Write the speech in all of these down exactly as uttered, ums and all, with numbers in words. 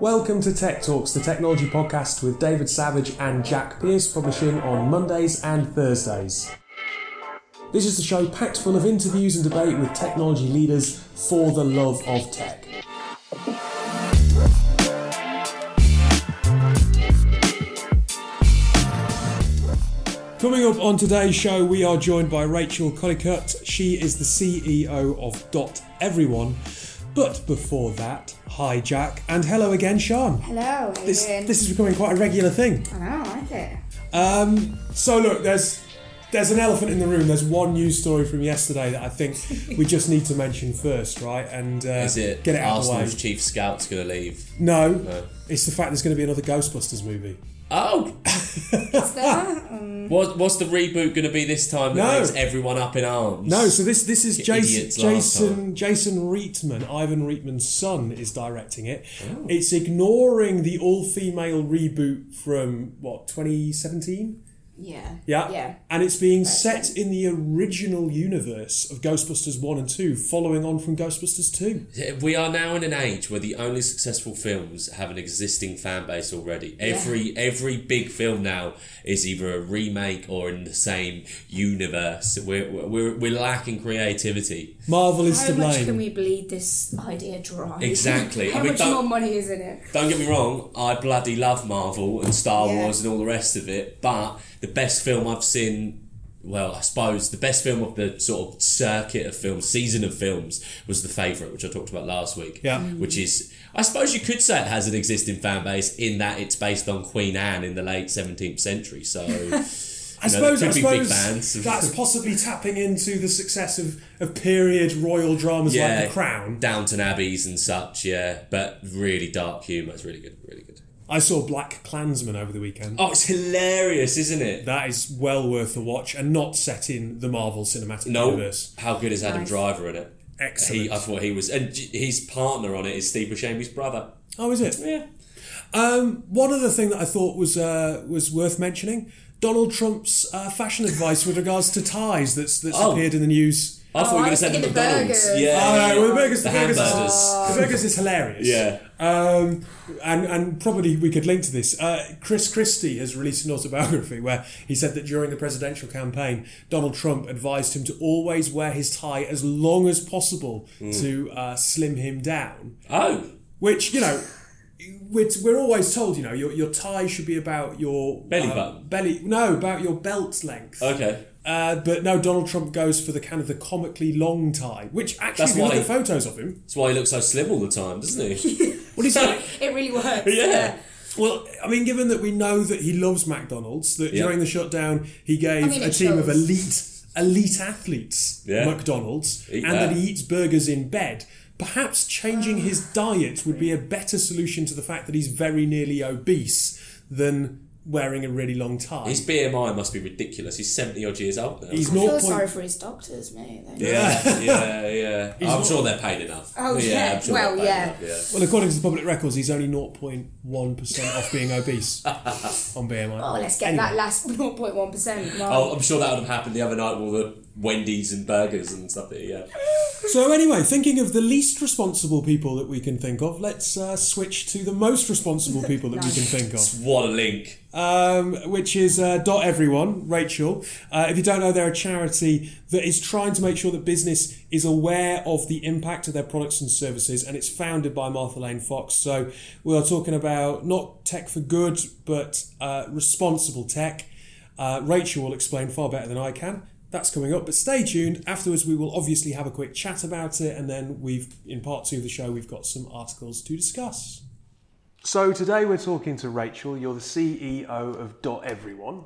Welcome to Tech Talks, the technology podcast with David Savage and Jack Pierce, publishing on Mondays and Thursdays. This is the show packed full of interviews and debate with technology leaders for the love of tech. Coming up on today's show, we are joined by Rachel Collicutt. She is the C E O of Dot Everyone. But before that, hi Jack, and hello again, Sian. Hello, how are you this, doing? This is becoming quite a regular thing. I know, I like it. Um, so look, there's there's an elephant in the room. There's one news story from yesterday that I think we just need to mention first, right? And uh, is it get it out of the way. Arsenal's chief scout's going to leave? No, no, it's the fact there's going to be another Ghostbusters movie. Oh! Is that? Um... What, what's the reboot going to be this time that no. makes everyone up in arms? No, so this this is Jason Jason, Jason Reitman, Ivan Reitman's son, is directing it. Oh. It's ignoring the all-female reboot from, what, twenty seventeen? Yeah. Yeah? Yeah. And it's being right. set in the original universe of Ghostbusters one and two, following on from Ghostbusters two. We are now in an age where the only successful films have an existing fan base already. Yeah. Every every big film now is either a remake or in the same universe. We're, we're, we're lacking creativity. Marvel is to blame. How much can we bleed this idea dry? Exactly. How I mean, much more money is in it? Don't get me wrong, I bloody love Marvel and Star yeah. Wars and all the rest of it, but the best film I've seen, well, I suppose the best film of the sort of circuit of films, season of films, was The Favourite, which I talked about last week. Yeah. Which is, I suppose you could say it has an existing fan base in that it's based on Queen Anne in the late seventeenth century. So, I you know, suppose, I suppose that's possibly tapping into the success of, of period royal dramas yeah, like The Crown. Downton Abbeys and such, yeah. But really dark humour. It's really good, really good. I saw BlacKkKlansman over the weekend. Oh, it's hilarious, isn't it? That is well worth a watch, and not set in the Marvel Cinematic no. Universe. How good is Adam nice. Driver in it? Excellent. He, I thought he was, and his partner on it is Steve Buscemi's brother. Oh, is it? Yeah. Um, one other thing that I thought was uh, was worth mentioning: Donald Trump's uh, fashion advice with regards to ties that's that's oh. appeared in the news. I thought oh, we were going to say the McDonald's. Burgers. Yeah. Oh, no, well, the burgers, the, the burgers, oh. the burgers is hilarious. Yeah. Um, and, and probably we could link to this. Uh, Chris Christie has released an autobiography where he said that during the presidential campaign, Donald Trump advised him to always wear his tie as long as possible mm. to uh, slim him down. Oh. Which, you know, We're, we're always told, you know, your your tie should be about your belly uh, button, belly. No, about your belt length. Okay. Uh, but no, Donald Trump goes for the kind of the comically long tie, which actually that's if you look at photos of him. That's why he looks so slim all the time, doesn't he? What is that? It really works. Yeah. yeah. Well, I mean, given that we know that he loves McDonald's, that yeah. during the shutdown he gave I mean, a team shows. of elite elite athletes yeah. McDonald's, Eat and that. that he eats burgers in bed. Perhaps changing his diet would be a better solution to the fact that he's very nearly obese than wearing a really long tie. His B M I must be ridiculous. He's seventy-odd years old now. He's I feel point... sorry for his doctors, mate. Yeah, yeah, yeah. I'm not... sure they're paid enough. Oh, yeah. yeah. Sure well, yeah. Enough, yeah. Well, according to the public records, he's only zero point one percent off being obese on B M I. Oh, let's get anyway. that last zero point one percent. Mark. Oh, I'm sure that would have happened the other night with all the Wendy's and burgers and stuff that yeah. So anyway, thinking of the least responsible people that we can think of, let's uh, switch to the most responsible people that nice. we can think of. What a link. Um, which is uh, Dot Everyone, Rachel. Uh, if you don't know, they're a charity that is trying to make sure that business is aware of the impact of their products and services, and it's founded by Martha Lane Fox. So we are talking about not tech for good, but uh, responsible tech. Uh, Rachel will explain far better than I can. That's coming up, but stay tuned. Afterwards, we will obviously have a quick chat about it, and then we've, in part two of the show, we've got some articles to discuss. So today we're talking to Rachel. You're the C E O of Dot Everyone.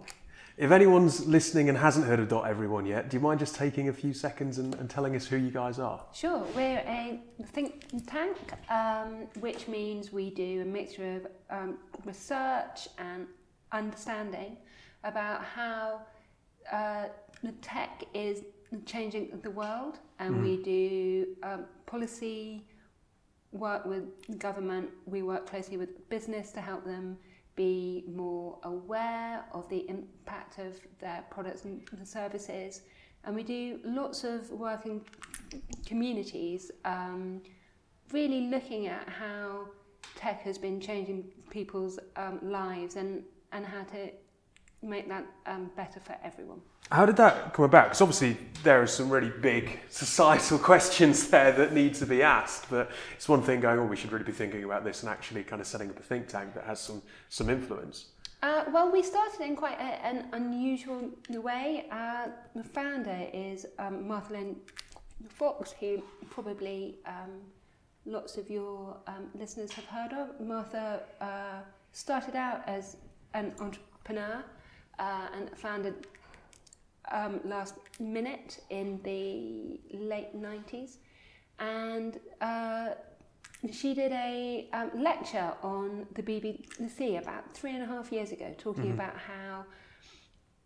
If anyone's listening and hasn't heard of Dot Everyone yet, do you mind just taking a few seconds and, and telling us who you guys are? Sure. We're a think tank, um, which means we do a mixture of um, research and understanding about how Uh, the tech is changing the world, and mm. we do um, policy work with government. We work closely with business to help them be more aware of the impact of their products and services. And we do lots of work in communities, um, really looking at how tech has been changing people's um, lives and, and how to make that um, better for everyone. How did that come about? Because obviously there are some really big societal questions there that need to be asked, but it's one thing going, oh, we should really be thinking about this and actually kind of setting up a think tank that has some, some influence. Uh, well, we started in quite a, an unusual way. Uh, the founder is um, Martha Lane Fox, who probably um, lots of your um, listeners have heard of. Martha uh, started out as an entrepreneur uh, and founded um, Last Minute in the late nineties, and uh, she did a um, lecture on the B B C about three and a half years ago, talking mm-hmm. about how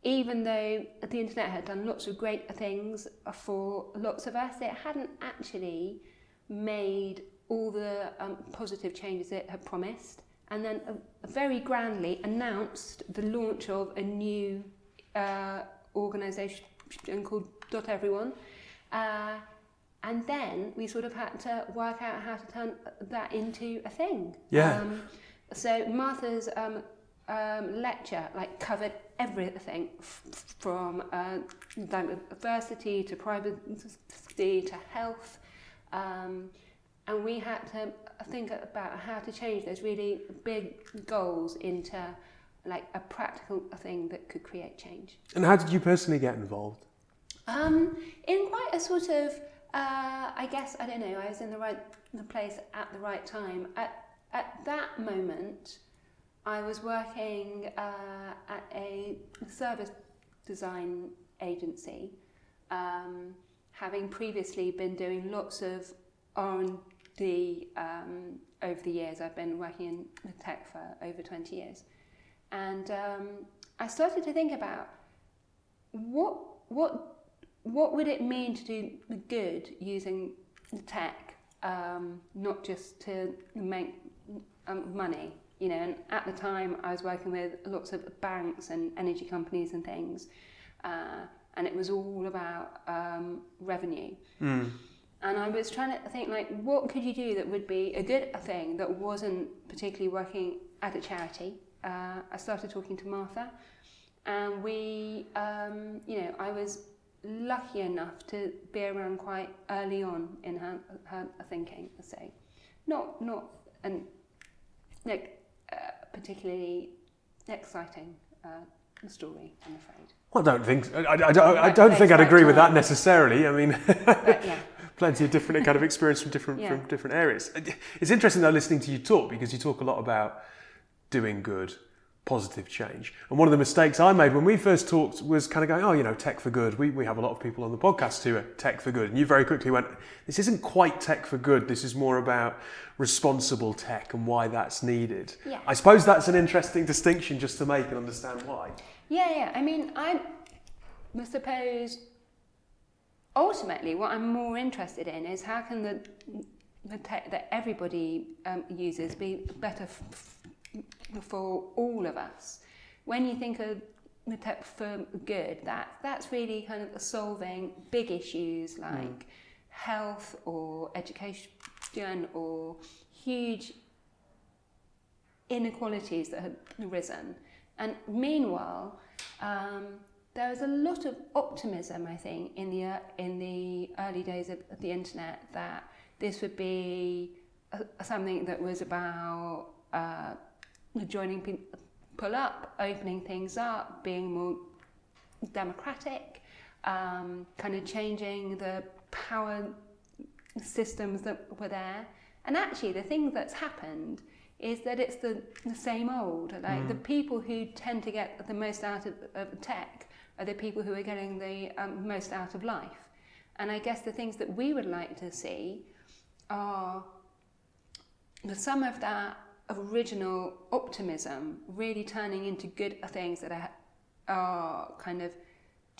even though the internet had done lots of great things for lots of us, it hadn't actually made all the um, positive changes it had promised, and then uh, very grandly announced the launch of a new uh, organisation called Dot Everyone. Uh, And then we sort of had to work out how to turn that into a thing. Yeah. Um, so Martha's um, um, lecture like covered everything f- from uh, diversity to privacy to health, um, and we had to think about how to change those really big goals into like a practical thing that could create change. And how did you personally get involved? Um, in quite a sort of Uh, I guess, I don't know, I was in the right place at the right time. At, at that moment, I was working uh, at a service design agency, um, having previously been doing lots of R and D um, over the years. I've been working in tech for over twenty years. And um, I started to think about what what... what would it mean to do good using tech, um, not just to make um, money, you know? And at the time, I was working with lots of banks and energy companies and things, uh, and it was all about um, revenue. Mm. And I was trying to think, like, what could you do that would be a good thing that wasn't particularly working at a charity? Uh, I started talking to Martha, and we, um, you know, I was lucky enough to be around quite early on in her, her thinking, so not not an like uh, particularly exciting uh, story, I'm afraid. Well, I don't think I, I don't, I don't think I'd agree with that necessarily. I mean, but, yeah. Plenty of different kind of experience from different yeah. from different areas. It's interesting though listening to you talk, because you talk a lot about doing good, positive change. And one of the mistakes I made when we first talked was kind of going, oh, you know, tech for good. We we have a lot of people on the podcast who are tech for good. And you very quickly went, this isn't quite tech for good. This is more about responsible tech and why that's needed. Yeah. I suppose that's an interesting distinction just to make and understand why. Yeah, yeah. I mean, I suppose ultimately what I'm more interested in is how can the, the tech that everybody um, uses be better f- for all of us. When you think of the tech for good, that that's really kind of solving big issues like mm. health or education or huge inequalities that have risen. And meanwhile, um, there was a lot of optimism, I think, in the uh, in the early days of the internet that this would be a, something that was about Uh, joining people up, opening things up, being more democratic, um, kind of changing the power systems that were there. And actually the thing that's happened is that it's the, the same old. Like mm. the people who tend to get the most out of, of tech are the people who are getting the um, most out of life. And I guess the things that we would like to see are some of that original optimism really turning into good things that are, are kind of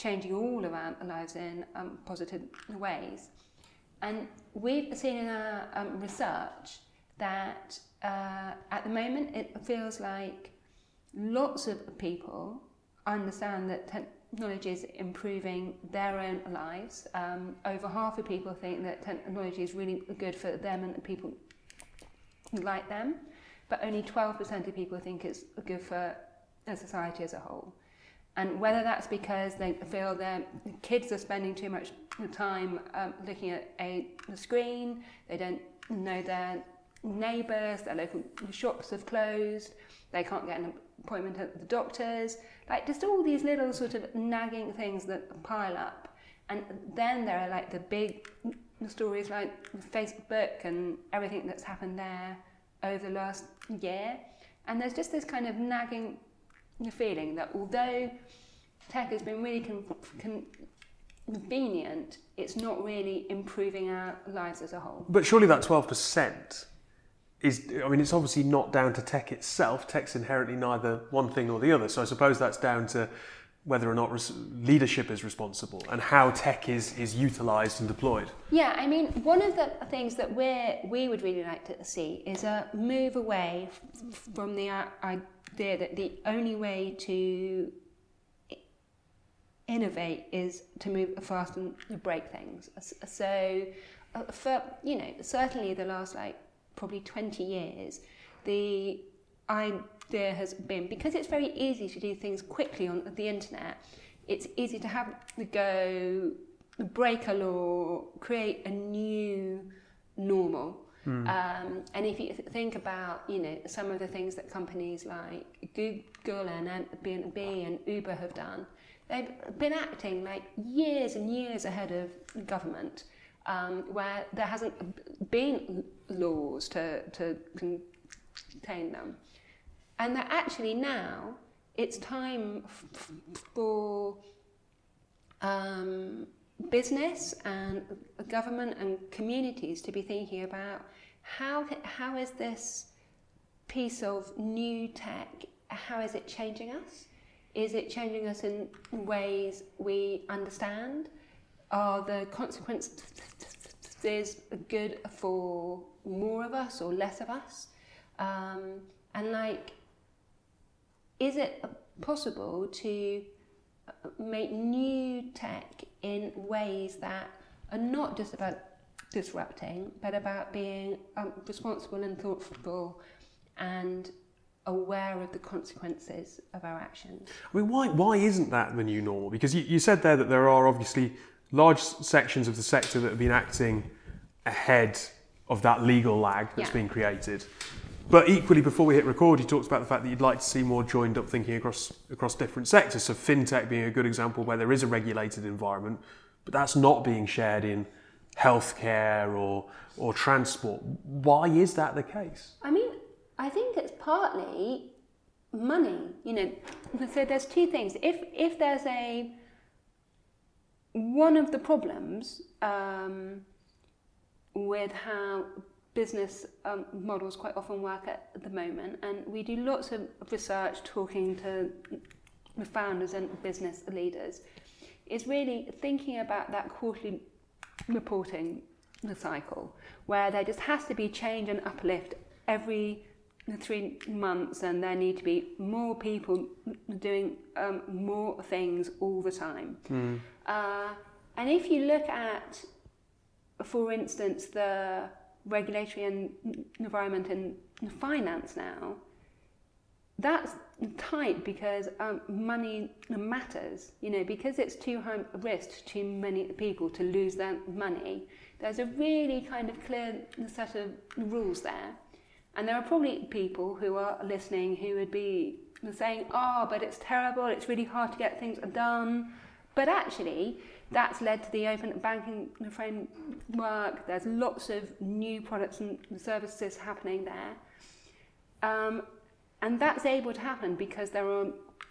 changing all of our lives in um, positive ways. And we've seen in our um, research that uh, at the moment it feels like lots of people understand that technology is improving their own lives. Um, over half of people think that technology is really good for them and people like them. but only twelve percent of people think it's good for a society as a whole. And whether that's because they feel their kids are spending too much time um, looking at a screen, they don't know their neighbours, their local shops have closed, they can't get an appointment at the doctors, like just all these little sort of nagging things that pile up. And then there are like the big stories like Facebook and everything that's happened there over the last year. And there's just this kind of nagging feeling that although tech has been really con- convenient, it's not really improving our lives as a whole. But surely that twelve percent is, I mean, it's obviously not down to tech itself. Tech's inherently neither one thing or the other. So I suppose that's down to whether or not res- leadership is responsible and how tech is, is utilised and deployed. Yeah, I mean, one of the things that we're, we would really like to see is a move away f- from the uh, idea that the only way to innovate is to move fast and break things. So, uh, for, you know, certainly the last, like, probably twenty years, the idea there has been, because it's very easy to do things quickly on the internet, it's easy to have the go, break a law, create a new normal. Mm. Um, and if you think about, you know, some of the things that companies like Google and Airbnb and Uber have done, they've been acting like years and years ahead of government, um, where there hasn't been laws to, to contain them. And that actually now it's time f- f- for um, business and government and communities to be thinking about how how is this piece of new tech, how is it changing us? Is it changing us in ways we understand? Are the consequences good for more of us or less of us? Um, and like. Is it possible to make new tech in ways that are not just about disrupting, but about being um, responsible and thoughtful and aware of the consequences of our actions? I mean, why why isn't that the new normal? Because you, you said there that there are obviously large sections of the sector that have been acting ahead of that legal lag that's yeah. been created. But equally, before we hit record, you talked about the fact that you'd like to see more joined-up thinking across across different sectors. So fintech being a good example where there is a regulated environment, but that's not being shared in healthcare or or transport. Why is that the case? I mean, I think it's partly money. You know, so there's two things. If if there's a one of the problems um, with how business um, models quite often work at the moment, and we do lots of research talking to founders and business leaders, is really thinking about that quarterly reporting cycle where there just has to be change and uplift every three months and there need to be more people doing um, more things all the time. Mm. Uh, and if you look at, for instance, the regulatory and environment and finance now, that's tight because um, money matters. You know, because it's too high risk to too many people to lose their money, there's a really kind of clear set of rules there. And there are probably people who are listening who would be saying, oh, but it's terrible, it's really hard to get things done. But actually, that's led to the open banking framework. There's lots of new products and services happening there. Um, and that's able to happen because there are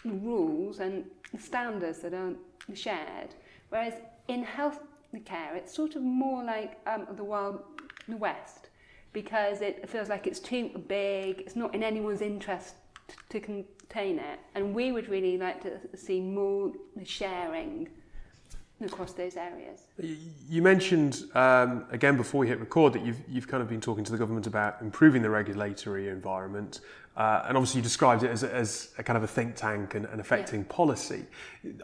rules and standards that are shared. Whereas in healthcare, it's sort of more like um, the Wild West because it feels like it's too big, it's not in anyone's interest t- to contain it. And we would really like to see more sharing across those areas. You mentioned, um, again before we hit record, that you've you've kind of been talking to the government about improving the regulatory environment, uh, and obviously you described it as a, as a kind of a think tank and, and affecting yeah. policy.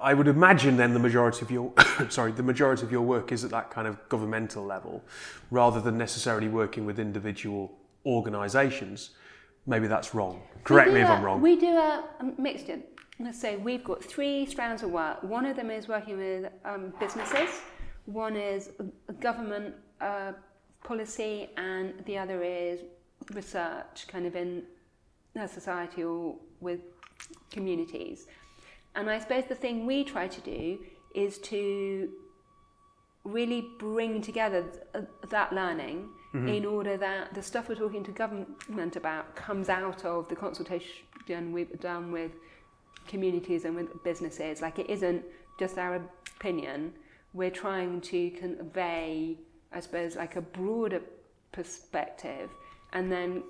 I would imagine then the majority of your sorry the majority of your work is at that kind of governmental level, rather than necessarily working with individual organisations. Maybe that's wrong. Correct me if I'm wrong. We do a, a mixture. Let's say we've got three strands of work. One of them is working with um, businesses, one is government uh, policy, and the other is research, kind of in a society or with communities. And I suppose the thing we try to do is to really bring together th- that learning mm-hmm. in order that the stuff we're talking to government about comes out of the consultation we've done with communities and with businesses. Like, it isn't just our opinion. We're trying to convey, I suppose, like a broader perspective and then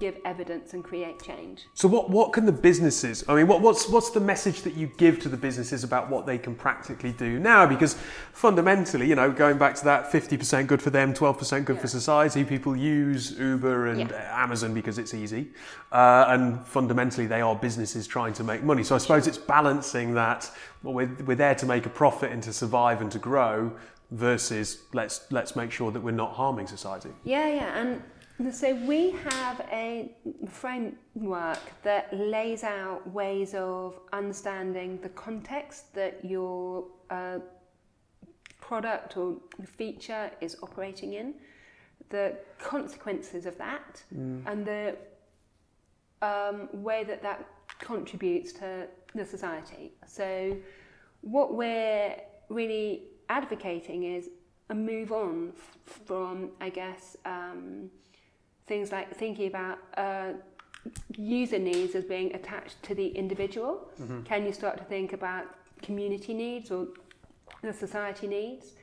give evidence and create change. So what, what can the businesses, I mean, what, what's what's the message that you give to the businesses about what they can practically do now? Because fundamentally, you know, going back to that fifty percent good for them, twelve percent good yeah. for society, people use Uber and yeah. Amazon because it's easy. Uh, and fundamentally, they are businesses trying to make money. So I suppose it's balancing that, well, we're, we're there to make a profit and to survive and to grow versus let's let's make sure that we're not harming society. Yeah, yeah. and. So we have a framework that lays out ways of understanding the context that your uh, product or feature is operating in, the consequences of that, mm. and the um, way that that contributes to the society. So what we're really advocating is a move on from, I guess, um, things like thinking about uh, user needs as being attached to the individual. Mm-hmm. Can you start to think about community needs or the society needs?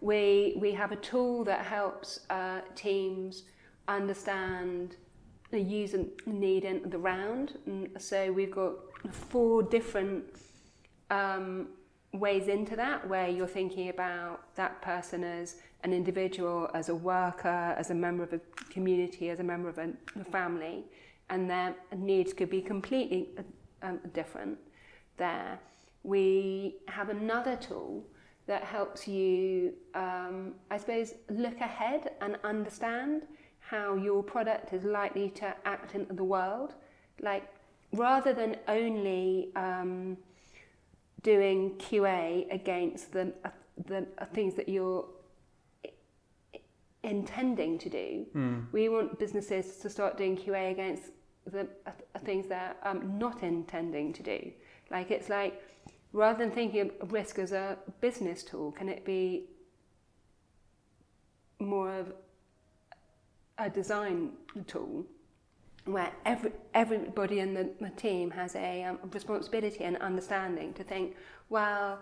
We we have a tool that helps uh, teams understand the user need in the round. And so we've got four different um, ways into that, where you're thinking about that person as an individual, as a worker, as a member of a community, as a member of a family, and their needs could be completely um, different there. We have another tool that helps you, um, I suppose, look ahead and understand how your product is likely to act in the world. Like, rather than only um, doing Q A against the, uh, the uh, things that you're intending to do. Mm. We want businesses to start doing Q A against the uh, things they're um, not intending to do. Like, it's like, rather than thinking of risk as a business tool, can it be more of a design tool where every everybody in the, the team has a um, responsibility and understanding to think, well,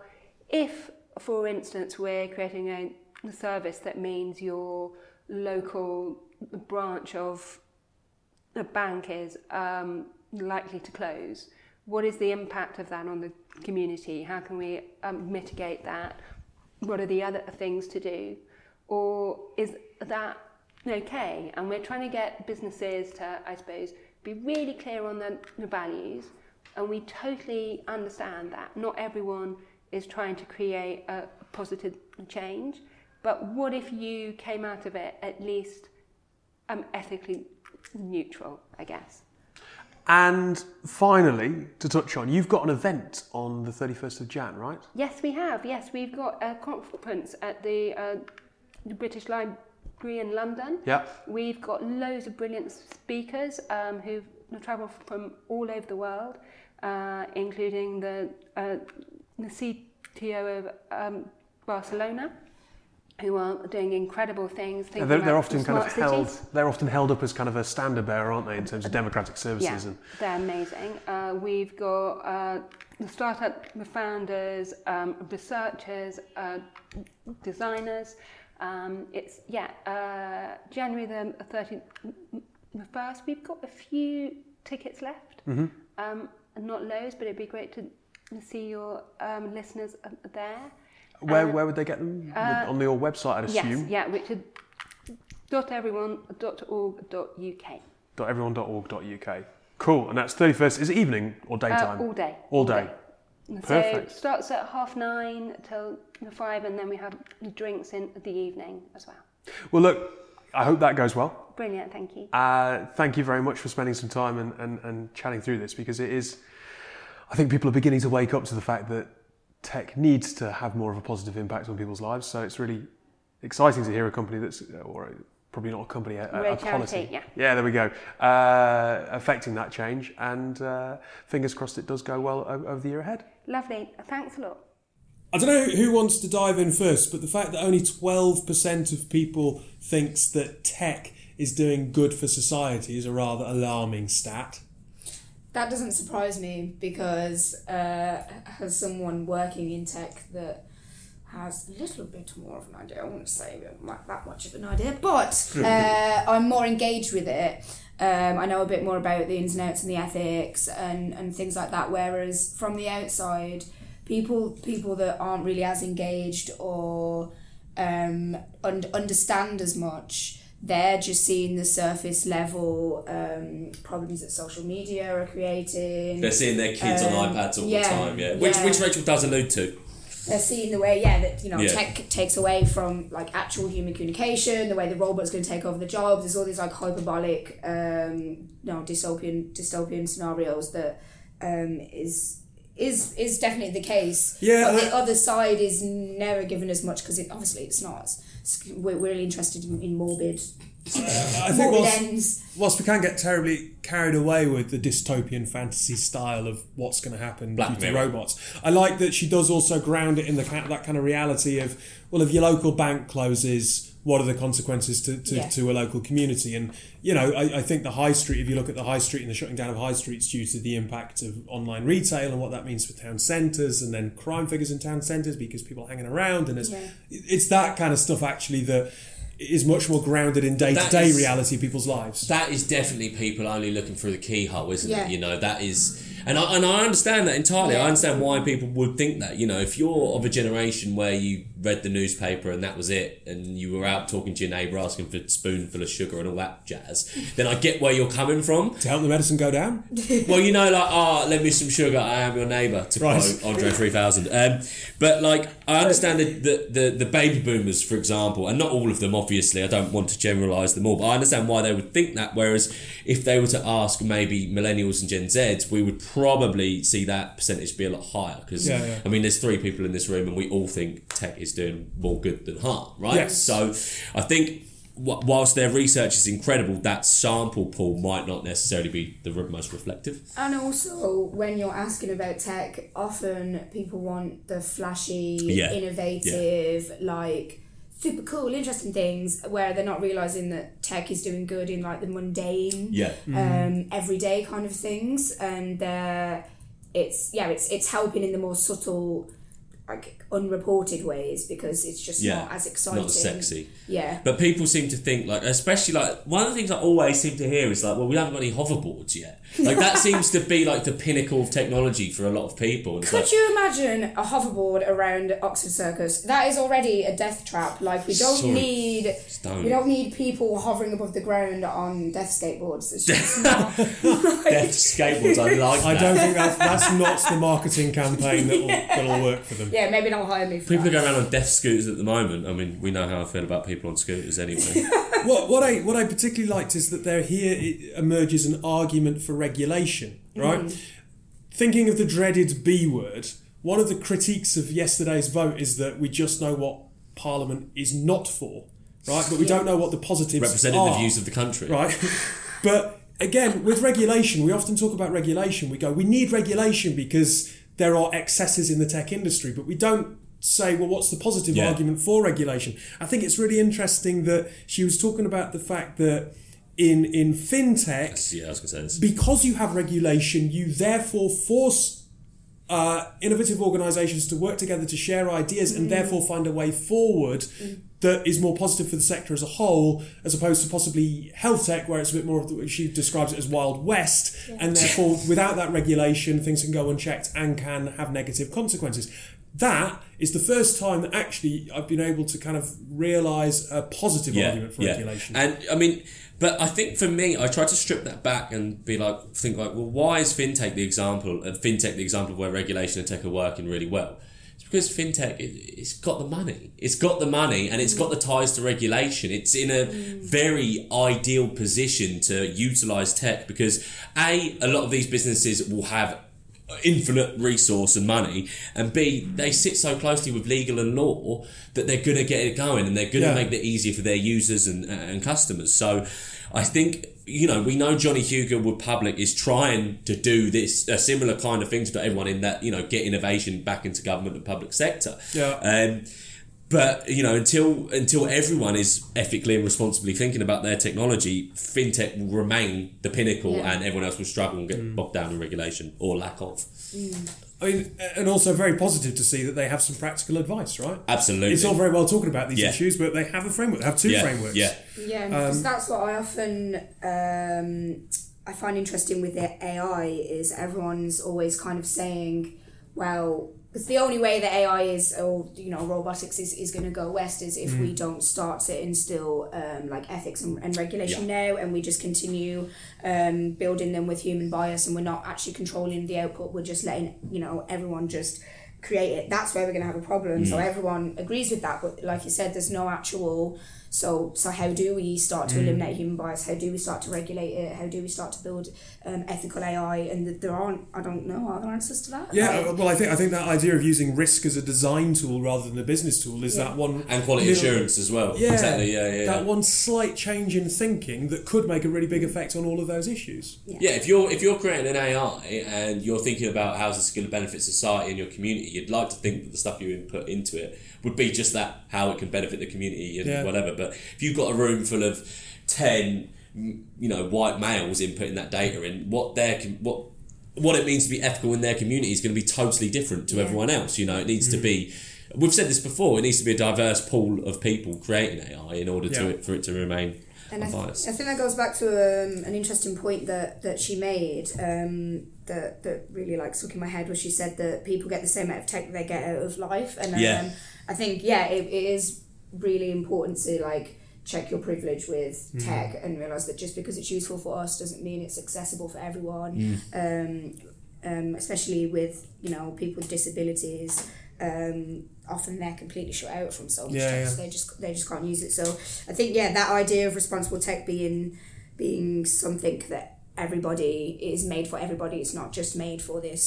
if, for instance, we're creating a the service that means your local branch of the bank is um, likely to close. What is the impact of that on the community? How can we um, mitigate that? What are the other things to do? Or is that okay? And we're trying to get businesses to, I suppose, be really clear on the values, and we totally understand that not everyone is trying to create a positive change. But what if you came out of it at least um, ethically neutral, I guess? And finally, to touch on, you've got an event on the thirty-first of January, right? Yes, we have. Yes, we've got a conference at the, uh, the British Library in London. Yeah. We've got loads of brilliant speakers um, who've travelled from all over the world, uh, including the, uh, the C T O of um, Barcelona, who are doing incredible things. Yeah, they're, they're often kind of held. Cities. They're often held up as kind of a standard bearer, aren't they, in terms of democratic services? Yeah, and they're amazing. Uh, we've got uh, the startup founders, um, researchers, uh, designers. Um, it's yeah, uh, January the thirty-first. We've got a few tickets left, mm-hmm. um, not loads, but it'd be great to see your um, listeners there. Where um, where would they get them? Uh, on your website, I'd assume. Yes, yeah, which is dot everyone dot org dot U K. dot everyone dot org dot U K. Cool, and that's thirty-first. Is it evening or daytime? Uh, all day. All day. All day. Perfect. So it starts at half nine till five, and then we have drinks in the evening as well. Well, look, I hope that goes well. Brilliant, thank you. Uh, thank you very much for spending some time and, and, and chatting through this, because it is, I think people are beginning to wake up to the fact that tech needs to have more of a positive impact on people's lives. So it's really exciting to hear a company that's, or probably not a company, a, a, a policy. Yeah. yeah, there we go. Uh, affecting that change, and uh, fingers crossed it does go well over the year ahead. Lovely, thanks a lot. I don't know who wants to dive in first, but the fact that only twelve percent of people thinks that tech is doing good for society is a rather alarming stat. That doesn't surprise me, because uh, as someone working in tech that has a little bit more of an idea, I wouldn't say that much of an idea, but uh, I'm more engaged with it. Um, I know a bit more about the ins and outs and the ethics and, and things like that, whereas from the outside, people people that aren't really as engaged or um, un- understand as much, they're just seeing the surface level um, problems that social media are creating. They're seeing their kids um, on iPads all yeah, the time, yeah. Which yeah. which Rachel does allude to. They're seeing the way, yeah, that you know, yeah. tech takes away from like actual human communication, the way the robot's going to take over the jobs. There's all these like hyperbolic, um, you know, dystopian dystopian scenarios that um, is. Is is definitely the case. Yeah, but the other side is never given as much, because it, obviously it's not. It's, we're really interested in, in morbid, uh, I think morbid whilst, ends. Whilst we can get terribly carried away with the dystopian fantasy style of what's going to happen Black due to robots, I like that she does also ground it in the that kind of reality of, well, if your local bank closes, what are the consequences to, to, yeah. to a local community? And, you know, I, I think the high street, if you look at the high street and the shutting down of high streets due to the impact of online retail and what that means for town centres, and then crime figures in town centres because people are hanging around, and it's, yeah. it's that kind of stuff actually that is much more grounded in day-to-day is, reality of people's lives. That is definitely people only looking through the keyhole, isn't yeah. it? You know, that is... And I, and I understand that entirely. Yeah. I understand why people would think that. You know, if you're of a generation where you read the newspaper and that was it, and you were out talking to your neighbour asking for a spoonful of sugar and all that jazz, then I get where you're coming from. To help the medicine go down? Well, you know, like, ah, oh, lend me some sugar, I am your neighbour, to right. quote Andre three thousand. Um, but, like, I understand the, the, the, the baby boomers, for example, and not all of them, obviously. I don't want to generalise them all, but I understand why they would think that, whereas if they were to ask maybe millennials and Gen Zs, we would probably see that percentage be a lot higher, because yeah, yeah. I mean, there's three people in this room and we all think tech is doing more good than harm, right? Yes. So I think w- whilst their research is incredible, that sample pool might not necessarily be the most reflective. And also, when you're asking about tech, often people want the flashy, yeah. innovative, yeah. like super cool, interesting things, where they're not realising that tech is doing good in like the mundane, yeah. mm-hmm. um, everyday kind of things, and they're, it's yeah, it's it's helping in the more subtle, like unreported ways, because it's just yeah. not as exciting, not sexy. Yeah, but people seem to think, like, especially like one of the things I always seem to hear is like, well, we haven't got any hoverboards yet. Like that seems to be like the pinnacle of technology for a lot of people. And could like, you imagine a hoverboard around Oxford Circus? That is already a death trap. Like we don't sorry. need, Stone. we don't need people hovering above the ground on death skateboards. It's just not, like... Death skateboards. I like. I that. don't think that's that's not the marketing campaign that will yeah. work for them. Yeah. Yeah, maybe don't hire me for people that. Are going around on deaf scooters at the moment. I mean, we know how I feel about people on scooters anyway. what what I what I particularly liked is that there here it emerges an argument for regulation, right? Mm. Thinking of the dreaded B word, one of the critiques of yesterday's vote is that we just know what Parliament is not for, right? But we yeah. don't know what the positives represented are. Represented the views of the country. Right? But again, with regulation, we often talk about regulation. We go, we need regulation because... there are excesses in the tech industry, but we don't say, well, what's the positive yeah. argument for regulation? I think it's really interesting that she was talking about the fact that in, in fintech, yeah, I was gonna say this. Because you have regulation, you therefore force uh, innovative organisations to work together to share ideas mm-hmm. and therefore find a way forward mm-hmm. that is more positive for the sector as a whole, as opposed to possibly health tech, where it's a bit more of the, she describes it as Wild West, yeah. and therefore without that regulation things can go unchecked and can have negative consequences. That is the first time that actually I've been able to kind of realise a positive yeah, argument for yeah. regulation. And I mean, but I think for me, I try to strip that back and be like, think like, well, why is fintech the example, uh, fintech the example of where regulation and tech are working really well? because fintech, it, it's got the money. It's got the money and it's got the ties to regulation. It's in a very ideal position to utilise tech because, A, a lot of these businesses will have infinite resource and money, and B, they sit so closely with legal and law that they're going to get it going and they're going to yeah. make it easier for their users and, and customers. So I think, you know, we know Johnny Hugo with Public is trying to do this, a similar kind of thing to everyone in that, you know, get innovation back into government and public sector. Yeah. Um, but, you know, until until everyone is ethically and responsibly thinking about their technology, fintech will remain the pinnacle yeah. and everyone else will struggle and get mm. bogged down in regulation or lack of. Mm. I mean, and also very positive to see that they have some practical advice, right? Absolutely. It's all very well talking about these yeah. issues, but they have a framework. They have two yeah. frameworks. Yeah, yeah. Because um, that's what I often um, I find interesting with the A I is everyone's always kind of saying, well, because the only way that A I is, or, you know, robotics is, is going to go west is if mm. we don't start to instill um, like ethics and, and regulation yeah. now, and we just continue um, building them with human bias, and we're not actually controlling the output. We're just letting, you know, everyone just create it. That's where we're going to have a problem. Mm. So everyone agrees with that, but like you said, there's no actual. So so how do we start to eliminate human bias? How do we start to regulate it? How do we start to build um, ethical A I? And the, there aren't, I don't know, other answers to that. Yeah, like, well, I think I think that idea of using risk as a design tool rather than a business tool is yeah. that one. And quality little, assurance as well. Yeah, exactly. yeah, yeah. That yeah. one slight change in thinking that could make a really big effect on all of those issues. Yeah, yeah if you're if you're creating an A I and you're thinking about how's this going to benefit society and your community, you'd like to think that the stuff you input into it would be just that, how it can benefit the community and yeah. whatever. But if you've got a room full of ten, you know, white males inputting that data in, what their what what it means to be ethical in their community is going to be totally different to yeah. everyone else. You know, it needs mm. to be. We've said this before. It needs to be a diverse pool of people creating A I in order yeah. to for it to remain and unbiased. I, th- I think that goes back to um, an interesting point that that she made. Um, that that really like stuck in my head, where she said that people get the same amount of tech they get out of life, and um, yeah. I think yeah, it, it is. really important to like check your privilege with mm. tech and realise that just because it's useful for us doesn't mean it's accessible for everyone, mm. um, um, especially with, you know, people with disabilities. Um, often they're completely shut out from so much yeah, tech, yeah. so they just they just can't use it. So I think yeah that idea of responsible tech being being something that everybody is made for everybody, it's not just made for this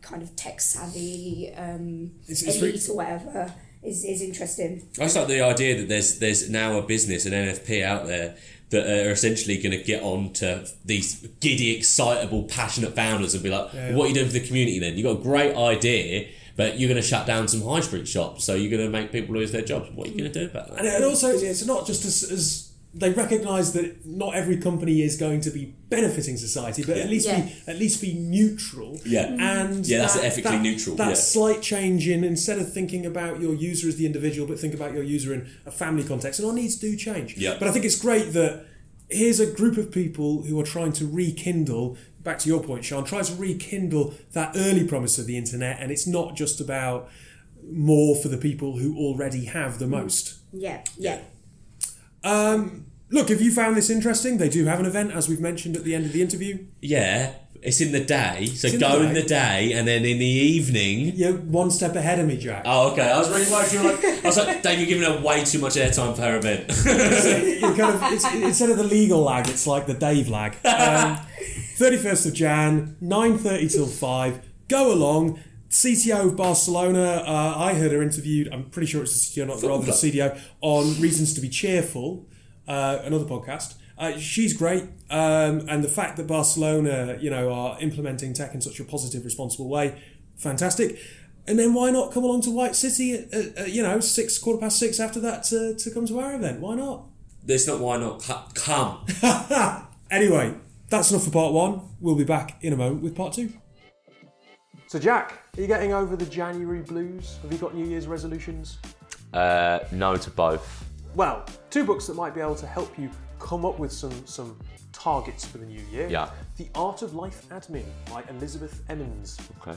kind of tech savvy um, it's, it's elite pretty- or whatever. Is, is interesting. I just like the idea that there's there's now a business, an N F P out there that are essentially going to get on to these giddy, excitable, passionate founders and be like, yeah. well, what are you doing for the community then? You've got a great idea, but you're going to shut down some high street shops, so you're going to make people lose their jobs. What are you going to do about that? And, and also, it's not just as... as they recognise that not every company is going to be benefiting society, but yeah. at least yeah. be at least be neutral. Yeah, and yeah, that's that, ethically that, neutral. That yeah. slight change in, instead of thinking about your user as the individual, but think about your user in a family context. And our needs do change. Yeah. But I think it's great that here's a group of people who are trying to rekindle, back to your point, Sean, try to rekindle that early promise of the internet, and it's not just about more for the people who already have the most. Yeah, yeah. yeah. Um, look, if you found this interesting, they do have an event, as we've mentioned at the end of the interview. Yeah, it's in the day, so in go the day. in the day, and then in the evening... You're one step ahead of me, Jack. Oh, okay, I was really worried, you were like... I was like, Dave, you're giving her way too much airtime for her event. You're kind of, it's, instead of the legal lag, it's like the Dave lag. Um, thirty-first of January, nine thirty till five, go along... C T O of Barcelona, uh, I heard her interviewed, I'm pretty sure it's the C T O, not the, rather the C D O, on Reasons to be Cheerful, uh, another podcast. Uh, she's great, um, and the fact that Barcelona, you know, are implementing tech in such a positive, responsible way, fantastic. And then why not come along to White City, at, at, at, you know, six, quarter past six after that to, to come to our event? Why not? There's not why not, come. Anyway, that's enough for part one. We'll be back in a moment with part two. So Jack, are you getting over the January blues? Have you got New Year's resolutions? Uh, no to both. Well, two books that might be able to help you come up with some, some targets for the new year. Yeah. The Art of Life Admin by Elizabeth Emmons. Okay.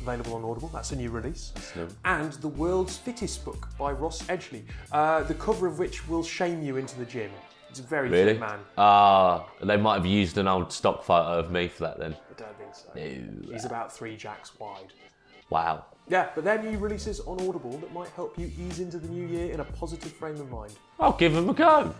Available on Audible, that's a new release. That's new. And The World's Fittest Book by Ross Edgley, uh, the cover of which will shame you into the gym. It's a very really? fit man. Ah, uh, they might have used an old stock photo of me for that then. I don't think so. No. He's about three jacks wide. Wow. Yeah, but they're new releases on Audible that might help you ease into the new year in a positive frame of mind. I'll give them a go.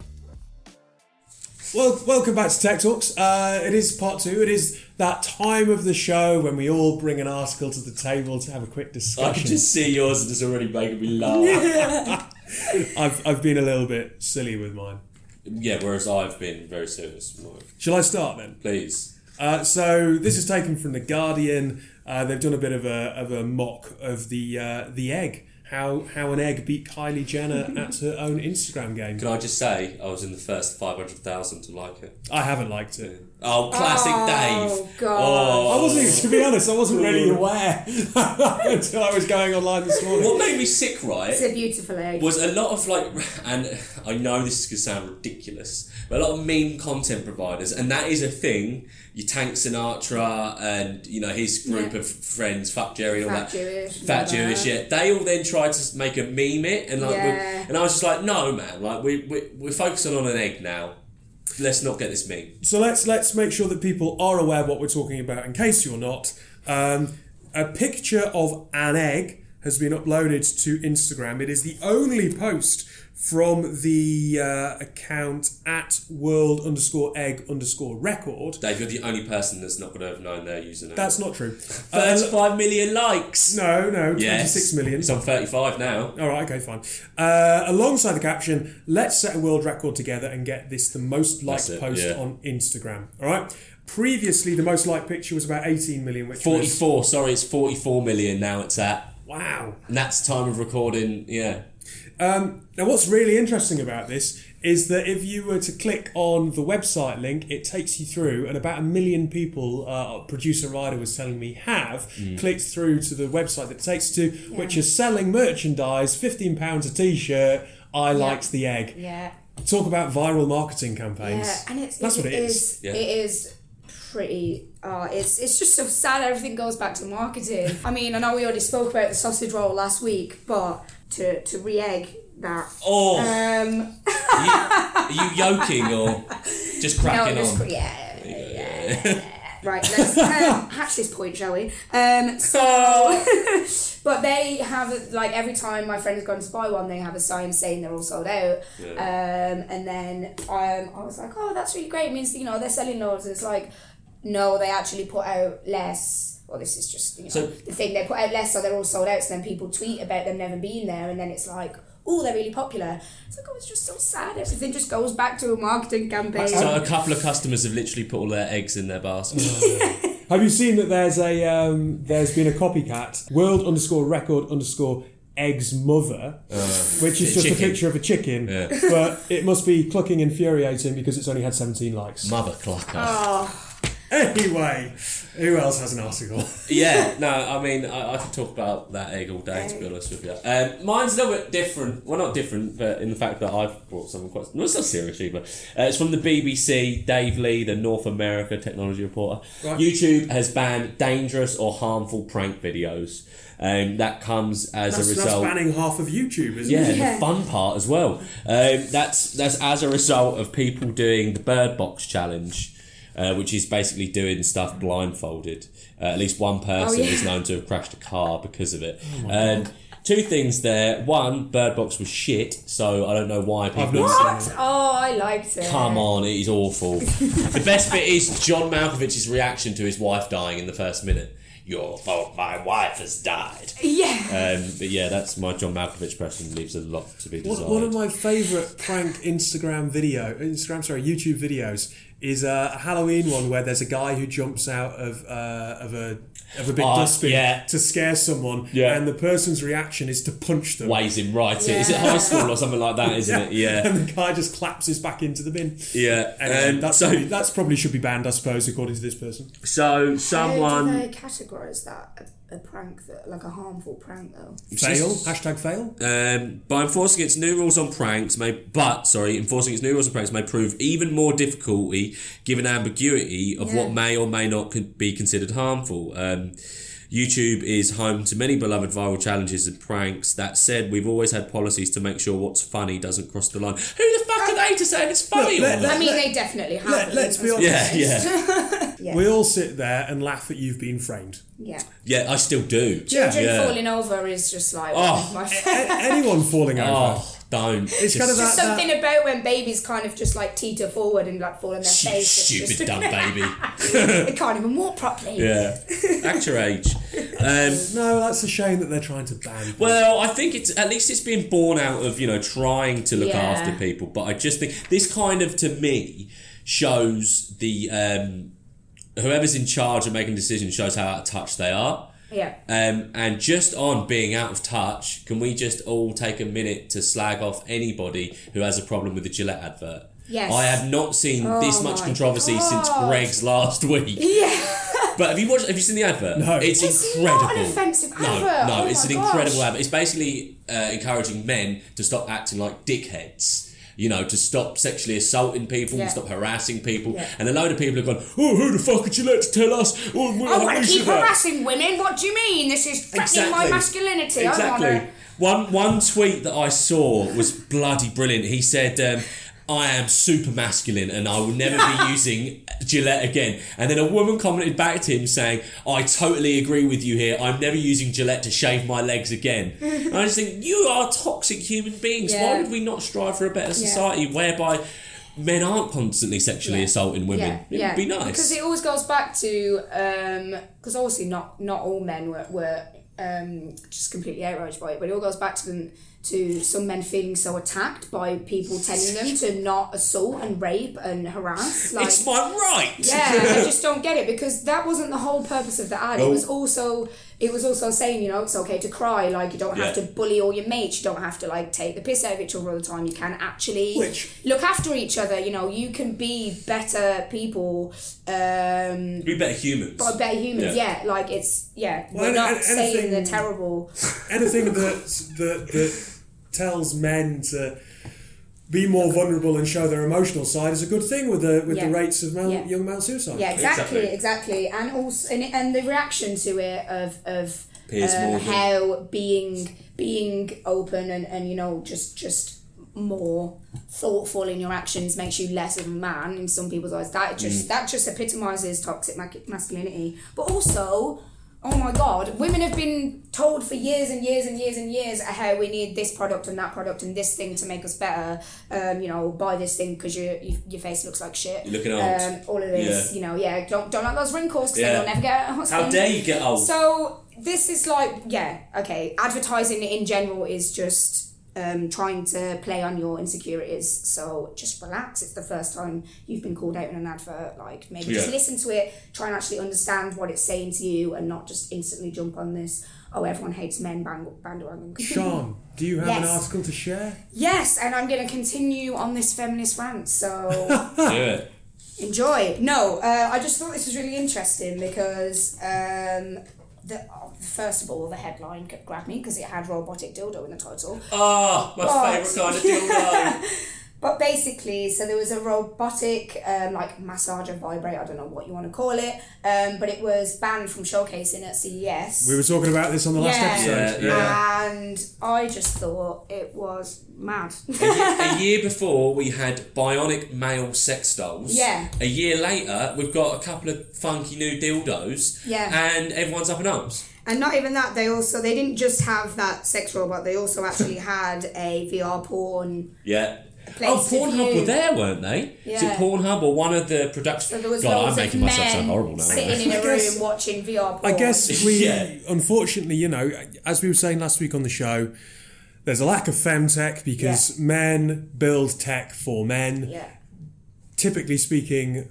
Well, welcome back to Tech Talks. Uh, it is part two. It is that time of the show when we all bring an article to the table to have a quick discussion. I can just see yours and it's already making me laugh. Yeah. I've I've been a little bit silly with mine. Yeah, whereas I've been very serious with mine. Shall I start then? Please. Uh, so this is taken from The Guardian. Uh, they've done a bit of a of a mock of the uh, the egg. How how an egg beat Kylie Jenner at her own Instagram game. Can I just say, I was in the first five hundred thousand to like it. I haven't liked it. Oh, classic oh, Dave. God. Oh, God. I wasn't, to be honest, I wasn't really aware until I was going online this morning. What made me sick, right? It's a beautiful egg. Was a lot of, like, and I know this is going to sound ridiculous, but a lot of meme content providers, and that is a thing, you Tank Sinatra and, you know, his group yeah. of friends, Fuck Jerry, all that. Jewish, fat never. Jewish, yeah. They all then tried to make a meme it, and like, yeah. and I was just like, no, man, like, we, we, we're focusing on an egg now. Let's not get this meme. So let's let's make sure that people are aware of what we're talking about, in case you're not. Um, a picture of an egg has been uploaded to Instagram. It is the only post from the uh, account at world underscore egg underscore record. Dave, you're the only person that's not going to have known their username. That's not true. thirty-five uh, million likes. No, no, yes. twenty-six million. It's on thirty-five now. All right, okay, fine. Uh, alongside the caption, let's set a world record together and get this the most liked it, post yeah. on Instagram. All right? Previously, the most liked picture was about eighteen million, which forty-four, was... sorry, it's forty-four million now it's at. Wow. And that's time of recording, yeah. Um, now, what's really interesting about this is that if you were to click on the website link, it takes you through, and about a million people, uh, producer Ryder was telling me, have mm. clicked through to the website that it takes to, yeah. which is selling merchandise, fifteen pounds a t-shirt, I yeah. liked the egg. Yeah. Talk about viral marketing campaigns. Yeah, and it's, That's it, what it is. is. Yeah. It is pretty... Uh, it's it's just so sad everything goes back to marketing. I mean, I know we already spoke about the sausage roll last week, but... To, to re-egg that. Oh! Um. are, you, are you yoking or just cracking no, just, on? Yeah, yeah, yeah. Right, let's um, hatch this point, shall we? Um, so, but they have, like, every time my friend's gone to buy one, they have a sign saying they're all sold out. Yeah. Um, and then um, I was like, oh, that's really great. It means, you know, they're selling loads. And it's like, no, they actually put out less. Well, this is just, you know, so, the thing they put out less, so they're all sold out. So then people tweet about them never being there, and then it's like, oh, they're really popular. It's like, oh, it's just so sad. Everything just goes back to a marketing campaign. So a couple of customers have literally put all their eggs in their basket. Yeah. Have you seen that there's a um, there's been a copycat? World underscore record underscore egg's mother, uh, which is just chicken. A picture of a chicken, yeah. but it must be clucking infuriating because it's only had seventeen likes. Mother clucker. Oh. Anyway, who else has an article? Yeah, no, I mean, I, I could talk about that egg all day, to be honest with you. Um, mine's a little bit different. Well, not different, but in the fact that I've brought something quite... No, it's not serious, but uh, it's from the B B C, Dave Lee, the North America technology reporter. Right. YouTube has banned dangerous or harmful prank videos. Um, that comes as that's, a result... That's banning half of YouTube, isn't yeah, it? Yeah, the fun part as well. Um, that's that's as a result of people doing the Bird Box challenge... Uh, which is basically doing stuff blindfolded. Uh, at least one person oh, yeah. is known to have crashed a car because of it. Oh um, two things there. One, Bird Box was shit, so I don't know why people... What? Saying, oh, I liked it. Come on, it is awful. The best bit is John Malkovich's reaction to his wife dying in the first minute. Your fault, my wife has died. Yeah. Um, but yeah, that's my John Malkovich person. Leaves a lot to be desired. One of my favourite prank Instagram video, Instagram, sorry, YouTube videos is a Halloween one where there's a guy who jumps out of uh, of a of a big oh, dustbin yeah. to scare someone, yeah. and the person's reaction is to punch them. Weighs him right yeah. in. Is it high school or something like that? Isn't yeah. it? Yeah. And the guy just collapses back into the bin. Yeah. And um, that's so probably, that's probably should be banned, I suppose, according to this person. So someone. How do they categorise that? A prank, that, like a harmful prank, though. Fail. Hashtag fail. Um, by enforcing its new rules on pranks, may but sorry, enforcing its new rules on pranks may prove even more difficulty, given ambiguity of yeah. what may or may not could be considered harmful. Um, YouTube is home to many beloved viral challenges and pranks. That said, we've always had policies to make sure what's funny doesn't cross the line. Who the fuck are they to say if it's funny? Look, let, or let, I mean, let, they definitely have. Let, let's be honest. Yeah, yeah. Yeah. We all sit there and laugh that you've been framed. Yeah. Yeah, I still do. Children yeah. falling over is just like oh, my favorite. Anyone falling over. Oh, don't. It's just, kind of that, just something that, about when babies kind of just like teeter forward and like fall on their stu- face. Stupid just, dumb baby. They can't even walk properly. Yeah. Act your age. Um, no, that's a shame that they're trying to ban them. Well, I think it's at least it's being born out of, you know, trying to look yeah. after people. But I just think this kind of, to me, shows the um, whoever's in charge of making decisions shows how out of touch they are. Yeah. Um, and just on being out of touch, can we just all take a minute to slag off anybody who has a problem with the Gillette advert? Yes. I have not seen oh this much controversy God. since Greg's last week. Yeah. But have you watched? Have you seen the advert? No, it's, it's incredible. It's not an offensive advert. No, no, oh it's an gosh. incredible advert. It's basically uh, encouraging men to stop acting like dickheads. You know, to stop sexually assaulting people, yeah. stop harassing people. Yeah. And a load of people have gone, oh, who the fuck would you let to tell us? Oh, I want to keep harassing women. What do you mean? This is threatening exactly. my masculinity. Exactly. I wanna... One one tweet that I saw was bloody brilliant. He said, um, I am super masculine and I will never be using Gillette again. And then a woman commented back to him saying, I totally agree with you here. I'm never using Gillette to shave my legs again. And I just think, you are toxic human beings. Yeah. Why would we not strive for a better society yeah. whereby men aren't constantly sexually yeah. assaulting women? Yeah. It yeah. would be nice. Because it always goes back to, because um, obviously not, not all men were, were um, just completely outraged by it, but it all goes back to them. To some men feeling so attacked by people telling them to not assault and rape and harass. Like, it's my right! Yeah, I just don't get it, because that wasn't the whole purpose of the ad. Nope. It was also it was also saying, you know, it's okay to cry, like you don't have yeah. to bully all your mates, you don't have to like take the piss out of each other all the time, you can actually Which? look after each other, you know, you can be better people. Um, be better humans. By better humans, yeah. yeah like it's, yeah, well, we're and, not and, saying anything, they're terrible. Anything that that... that tells men to be more vulnerable and show their emotional side is a good thing with the with yeah. the rates of male, yeah. young male suicide. Yeah, exactly, exactly, exactly. And also, and, and the reaction to it of of um, how being being open and, and you know just just more thoughtful in your actions makes you less of a man in some people's eyes. That just mm. that just epitomises toxic masculinity, but also. Oh my God, women have been told for years and years and years and years how we need this product and that product and this thing to make us better. Um, you know, buy this thing because your you, your face looks like shit. You're looking old. Um, all of this, yeah. you know, yeah, don't don't like those wrinkles because yeah. they'll never get old. How dare you get old? So this is like, yeah, okay, advertising in general is just... Um, trying to play on your insecurities, so just relax. It's the first time you've been called out in an advert. Like maybe yeah. just listen to it, try and actually understand what it's saying to you, and not just instantly jump on this. Oh, everyone hates men bandwagon. Sean, do you have yes. an article to share? Yes, and I'm going to continue on this feminist rant. So do it. Enjoy. No, uh, I just thought this was really interesting because um, the. First of all, the headline grabbed me because it had robotic dildo in the title. Oh, my but, favourite kind of dildo. But basically, so there was a robotic um, like massager, vibrator, I don't know what you want to call it, um, but it was banned from showcasing at C E S. We were talking about this on the last yeah. episode. Yeah, yeah. And I just thought it was mad. a, year, a year before, we had bionic male sex dolls. Yeah. A year later, we've got a couple of funky new dildos. Yeah. And everyone's up in arms. And not even that, they also, they didn't just have that sex robot, they also actually had a V R porn. Yeah. Oh, Pornhub were there, weren't they? Yeah. Is it Pornhub or one of the production... So God, I'm making myself sound horrible now. Sitting in a room watching V R porn. I guess we, yeah. unfortunately, you know, as we were saying last week on the show, there's a lack of femtech because yeah. men build tech for men. Yeah. Typically speaking...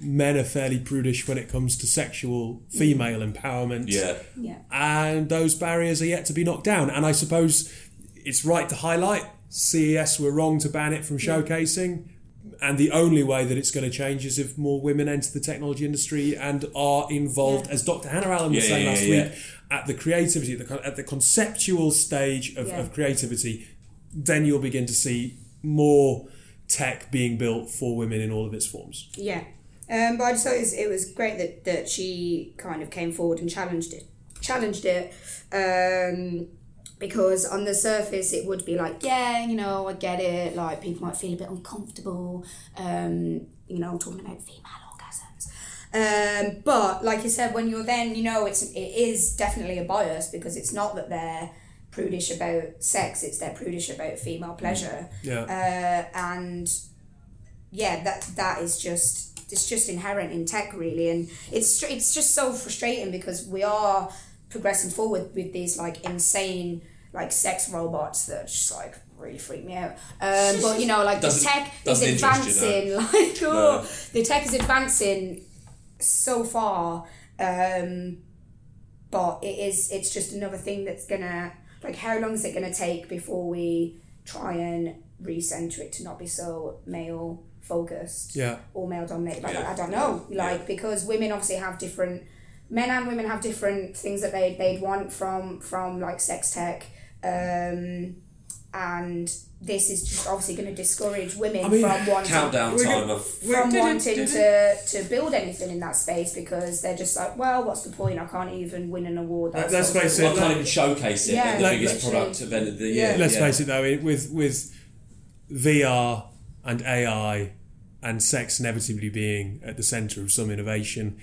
men are fairly prudish when it comes to sexual female mm. empowerment. Yeah. yeah. And those barriers are yet to be knocked down. And I suppose it's right to highlight C E S were wrong to ban it from showcasing. Yeah. And the only way that it's going to change is if more women enter the technology industry and are involved, yeah. as Doctor Hannah Allen was yeah, saying yeah, last yeah. week, at the creativity, at the, at the conceptual stage of, yeah. of creativity, then you'll begin to see more tech being built for women in all of its forms. Yeah. Um, but I just thought it was, it was great that, that she kind of came forward and challenged it, challenged it, um, because on the surface it would be like, yeah, you know, I get it, like people might feel a bit uncomfortable, um, you know, talking about female orgasms, Um, but like you said, when you're then, you know, it's it is definitely a bias, because it's not that they're prudish about sex, it's they're prudish about female pleasure. Yeah. Uh, and yeah, that that is just it's just inherent in tech, really, and it's it's just so frustrating because we are progressing forward with these like insane like sex robots that are just like really freak me out. Um, but you know, like the tech is advancing. You know? Like oh, no. The tech is advancing so far, um, but it is it's just another thing that's gonna like how long is it gonna take before we try and recenter it to not be so male focused, yeah, or male dominated? Like yeah. I don't know, like yeah. because women obviously have different. Men and women have different things that they they'd want from from like sex tech, um, and this is just obviously going to discourage women I mean, from wanting countdown time of from wanting to to build anything in that space, because they're just like, well, what's the point? I can't even win an award. That's let's face it, well, I can't even showcase it. Yeah, at the like, biggest product event of the year. Yeah. Let's yeah. face it though, it, with with V R and A I and sex inevitably being at the centre of some innovation.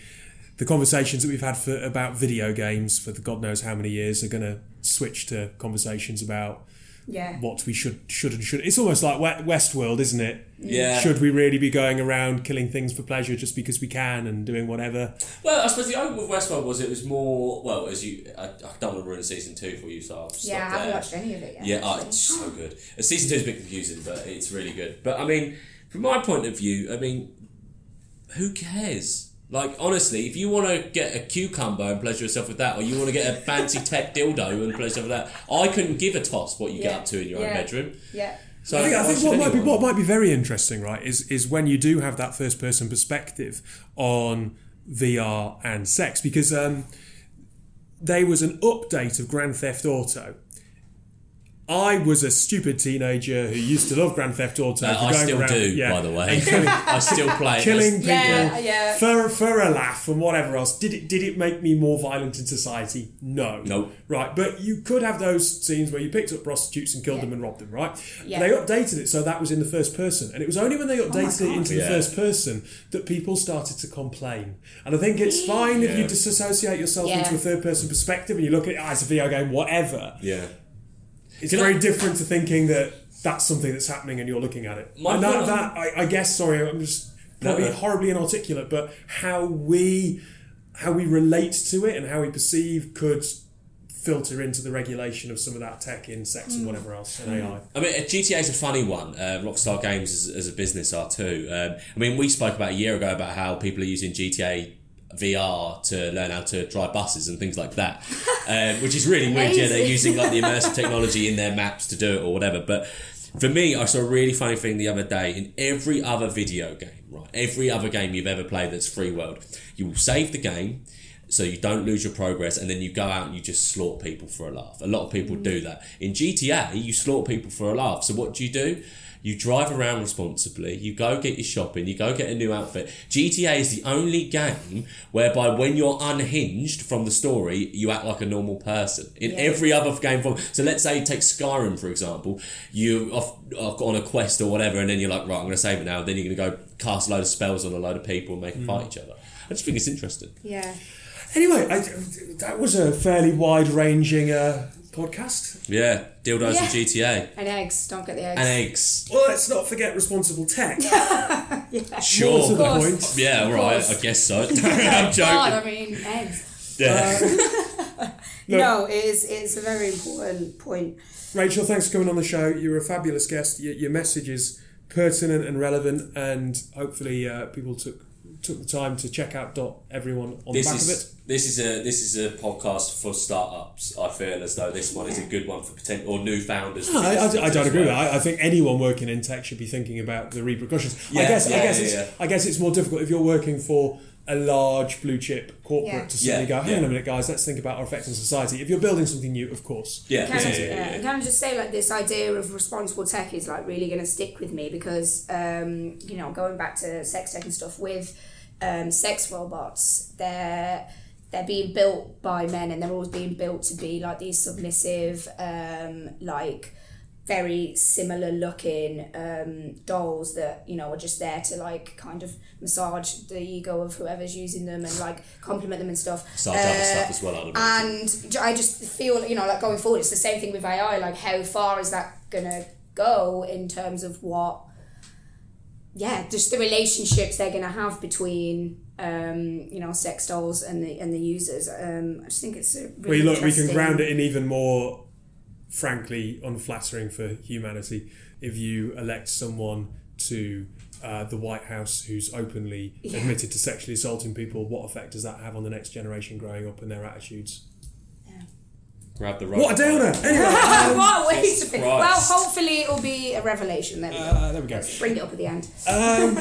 The conversations that we've had for, about video games for the God knows how many years are going to switch to conversations about yeah. what we should should and should. It's almost like Westworld, isn't it? Yeah. Should we really be going around killing things for pleasure just because we can and doing whatever? Well, I suppose the argument with Westworld was it was more well as you. I, I don't want to ruin season two for you, so I'll just yeah, I haven't watched any of it yet. Yeah, oh, it's so good. Season two is a bit confusing, but it's really good. But I mean, from my point of view, I mean, who cares? Like, honestly, if you want to get a cucumber and pleasure yourself with that, or you want to get a fancy tech dildo and pleasure yourself with that, I couldn't give a toss what you yeah. get up to in your yeah. own bedroom. Yeah. So I think, I think what might be what might be very interesting, right, is is when you do have that first person perspective on V R and sex, because um, there was an update of Grand Theft Auto. I was a stupid teenager who used to love Grand Theft Auto. No, for going I still around, do, yeah, by the way. Killing, I still play it. Killing people yeah, yeah. For, for a laugh and whatever else. Did it Did it make me more violent in society? No. No. Nope. Right, but you could have those scenes where you picked up prostitutes and killed yeah. them and robbed them, right? Yeah. They updated it so that was in the first person. And it was only when they updated oh it into yeah. the first person that people started to complain. And I think it's fine yeah. if you disassociate yourself yeah. into a third person perspective and you look at it oh, as a video game, whatever. Yeah. It's Can very I, different to thinking that that's something that's happening and you're looking at it. And that, that I, I guess, sorry, I'm just probably horribly inarticulate, but how we how we relate to it and how we perceive could filter into the regulation of some of that tech in sex mm. and whatever else and mm. A I. I mean, G T A's a funny one. Uh, Rockstar Games as, as a business are too. Um, I mean, we spoke about a year ago about how people are using G T A V R to learn how to drive buses and things like that, um, which is really weird. Yeah, they're using like the immersive technology in their maps to do it or whatever. But for me, I saw a really funny thing the other day. In every other video game, right, every other game you've ever played that's free world, you will save the game so you don't lose your progress, and then you go out and you just slaughter people for a laugh. A lot of people do that. In G T A, you slaughter people for a laugh. So what do you do? You drive around responsibly, you go get your shopping, you go get a new outfit. G T A is the only game whereby when you're unhinged from the story, you act like a normal person. In yeah. every other game form. So let's say you take Skyrim, for example, you're off, off on a quest or whatever, and then you're like, right, I'm going to save it now. Then you're going to go cast a load of spells on a load of people and make them mm. fight each other. I just think it's interesting. Yeah. Anyway, I, that was a fairly wide-ranging... Uh, podcast. Yeah, dildos yeah. and G T A. And eggs, don't get the eggs. And eggs. Well, let's not forget responsible tech. yeah. Sure. More to the point. Yeah, right, I guess so. I'm joking. God, I mean, eggs. Yeah. Um, no, no it is, it's a very important point. Rachel, thanks for coming on the show. You're a fabulous guest. Your, your message is pertinent and relevant, and hopefully uh, people took took the time to check out Dot Everyone on this the back is, of it. This is a this is a podcast for startups. I feel as though this one is a good one for potential or new founders. No, I, I, I don't agree with that. I, I think anyone working in tech should be thinking about the repercussions. Yeah, I guess yeah, I guess yeah, it's yeah. I guess it's more difficult if you're working for a large blue chip corporate yeah. to suddenly yeah, go, hang on yeah. a minute, guys, let's think about our effect on society. If you're building something new, of course. Yeah. Can, yeah, I, yeah, yeah. can I just say, like, this idea of responsible tech is like really going to stick with me because, um, you know, going back to sex tech and stuff with um, sex robots, they're they're being built by men and they're always being built to be like these submissive, um, like very similar looking um, dolls that, you know, are just there to like kind of massage the ego of whoever's using them and like compliment them and stuff. Start uh, other stuff as well, I and I just feel, you know, like going forward, it's the same thing with A I. Like, how far is that gonna go in terms of what? Yeah, just the relationships they're gonna have between um, you know, sex dolls and the and the users. Um, I just think it's a really well, look, we can ground it in even more. Frankly, unflattering for humanity if you elect someone to uh, the White House who's openly yeah. admitted to sexually assaulting people. What effect does that have on the next generation growing up and their attitudes? Yeah. Grab the right. What a downer! Anyway, um, what a way to be. Well, hopefully it'll be a revelation. There we go. Uh, there we go. Let's bring it up at the end. Um,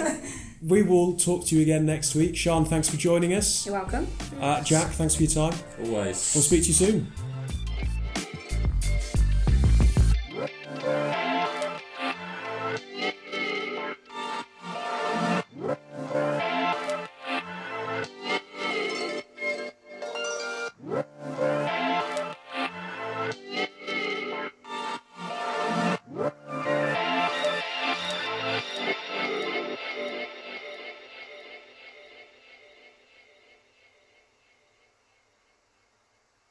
we will talk to you again next week. Sean, thanks for joining us. You're welcome. Uh, Jack, thanks for your time. Always. We'll speak to you soon.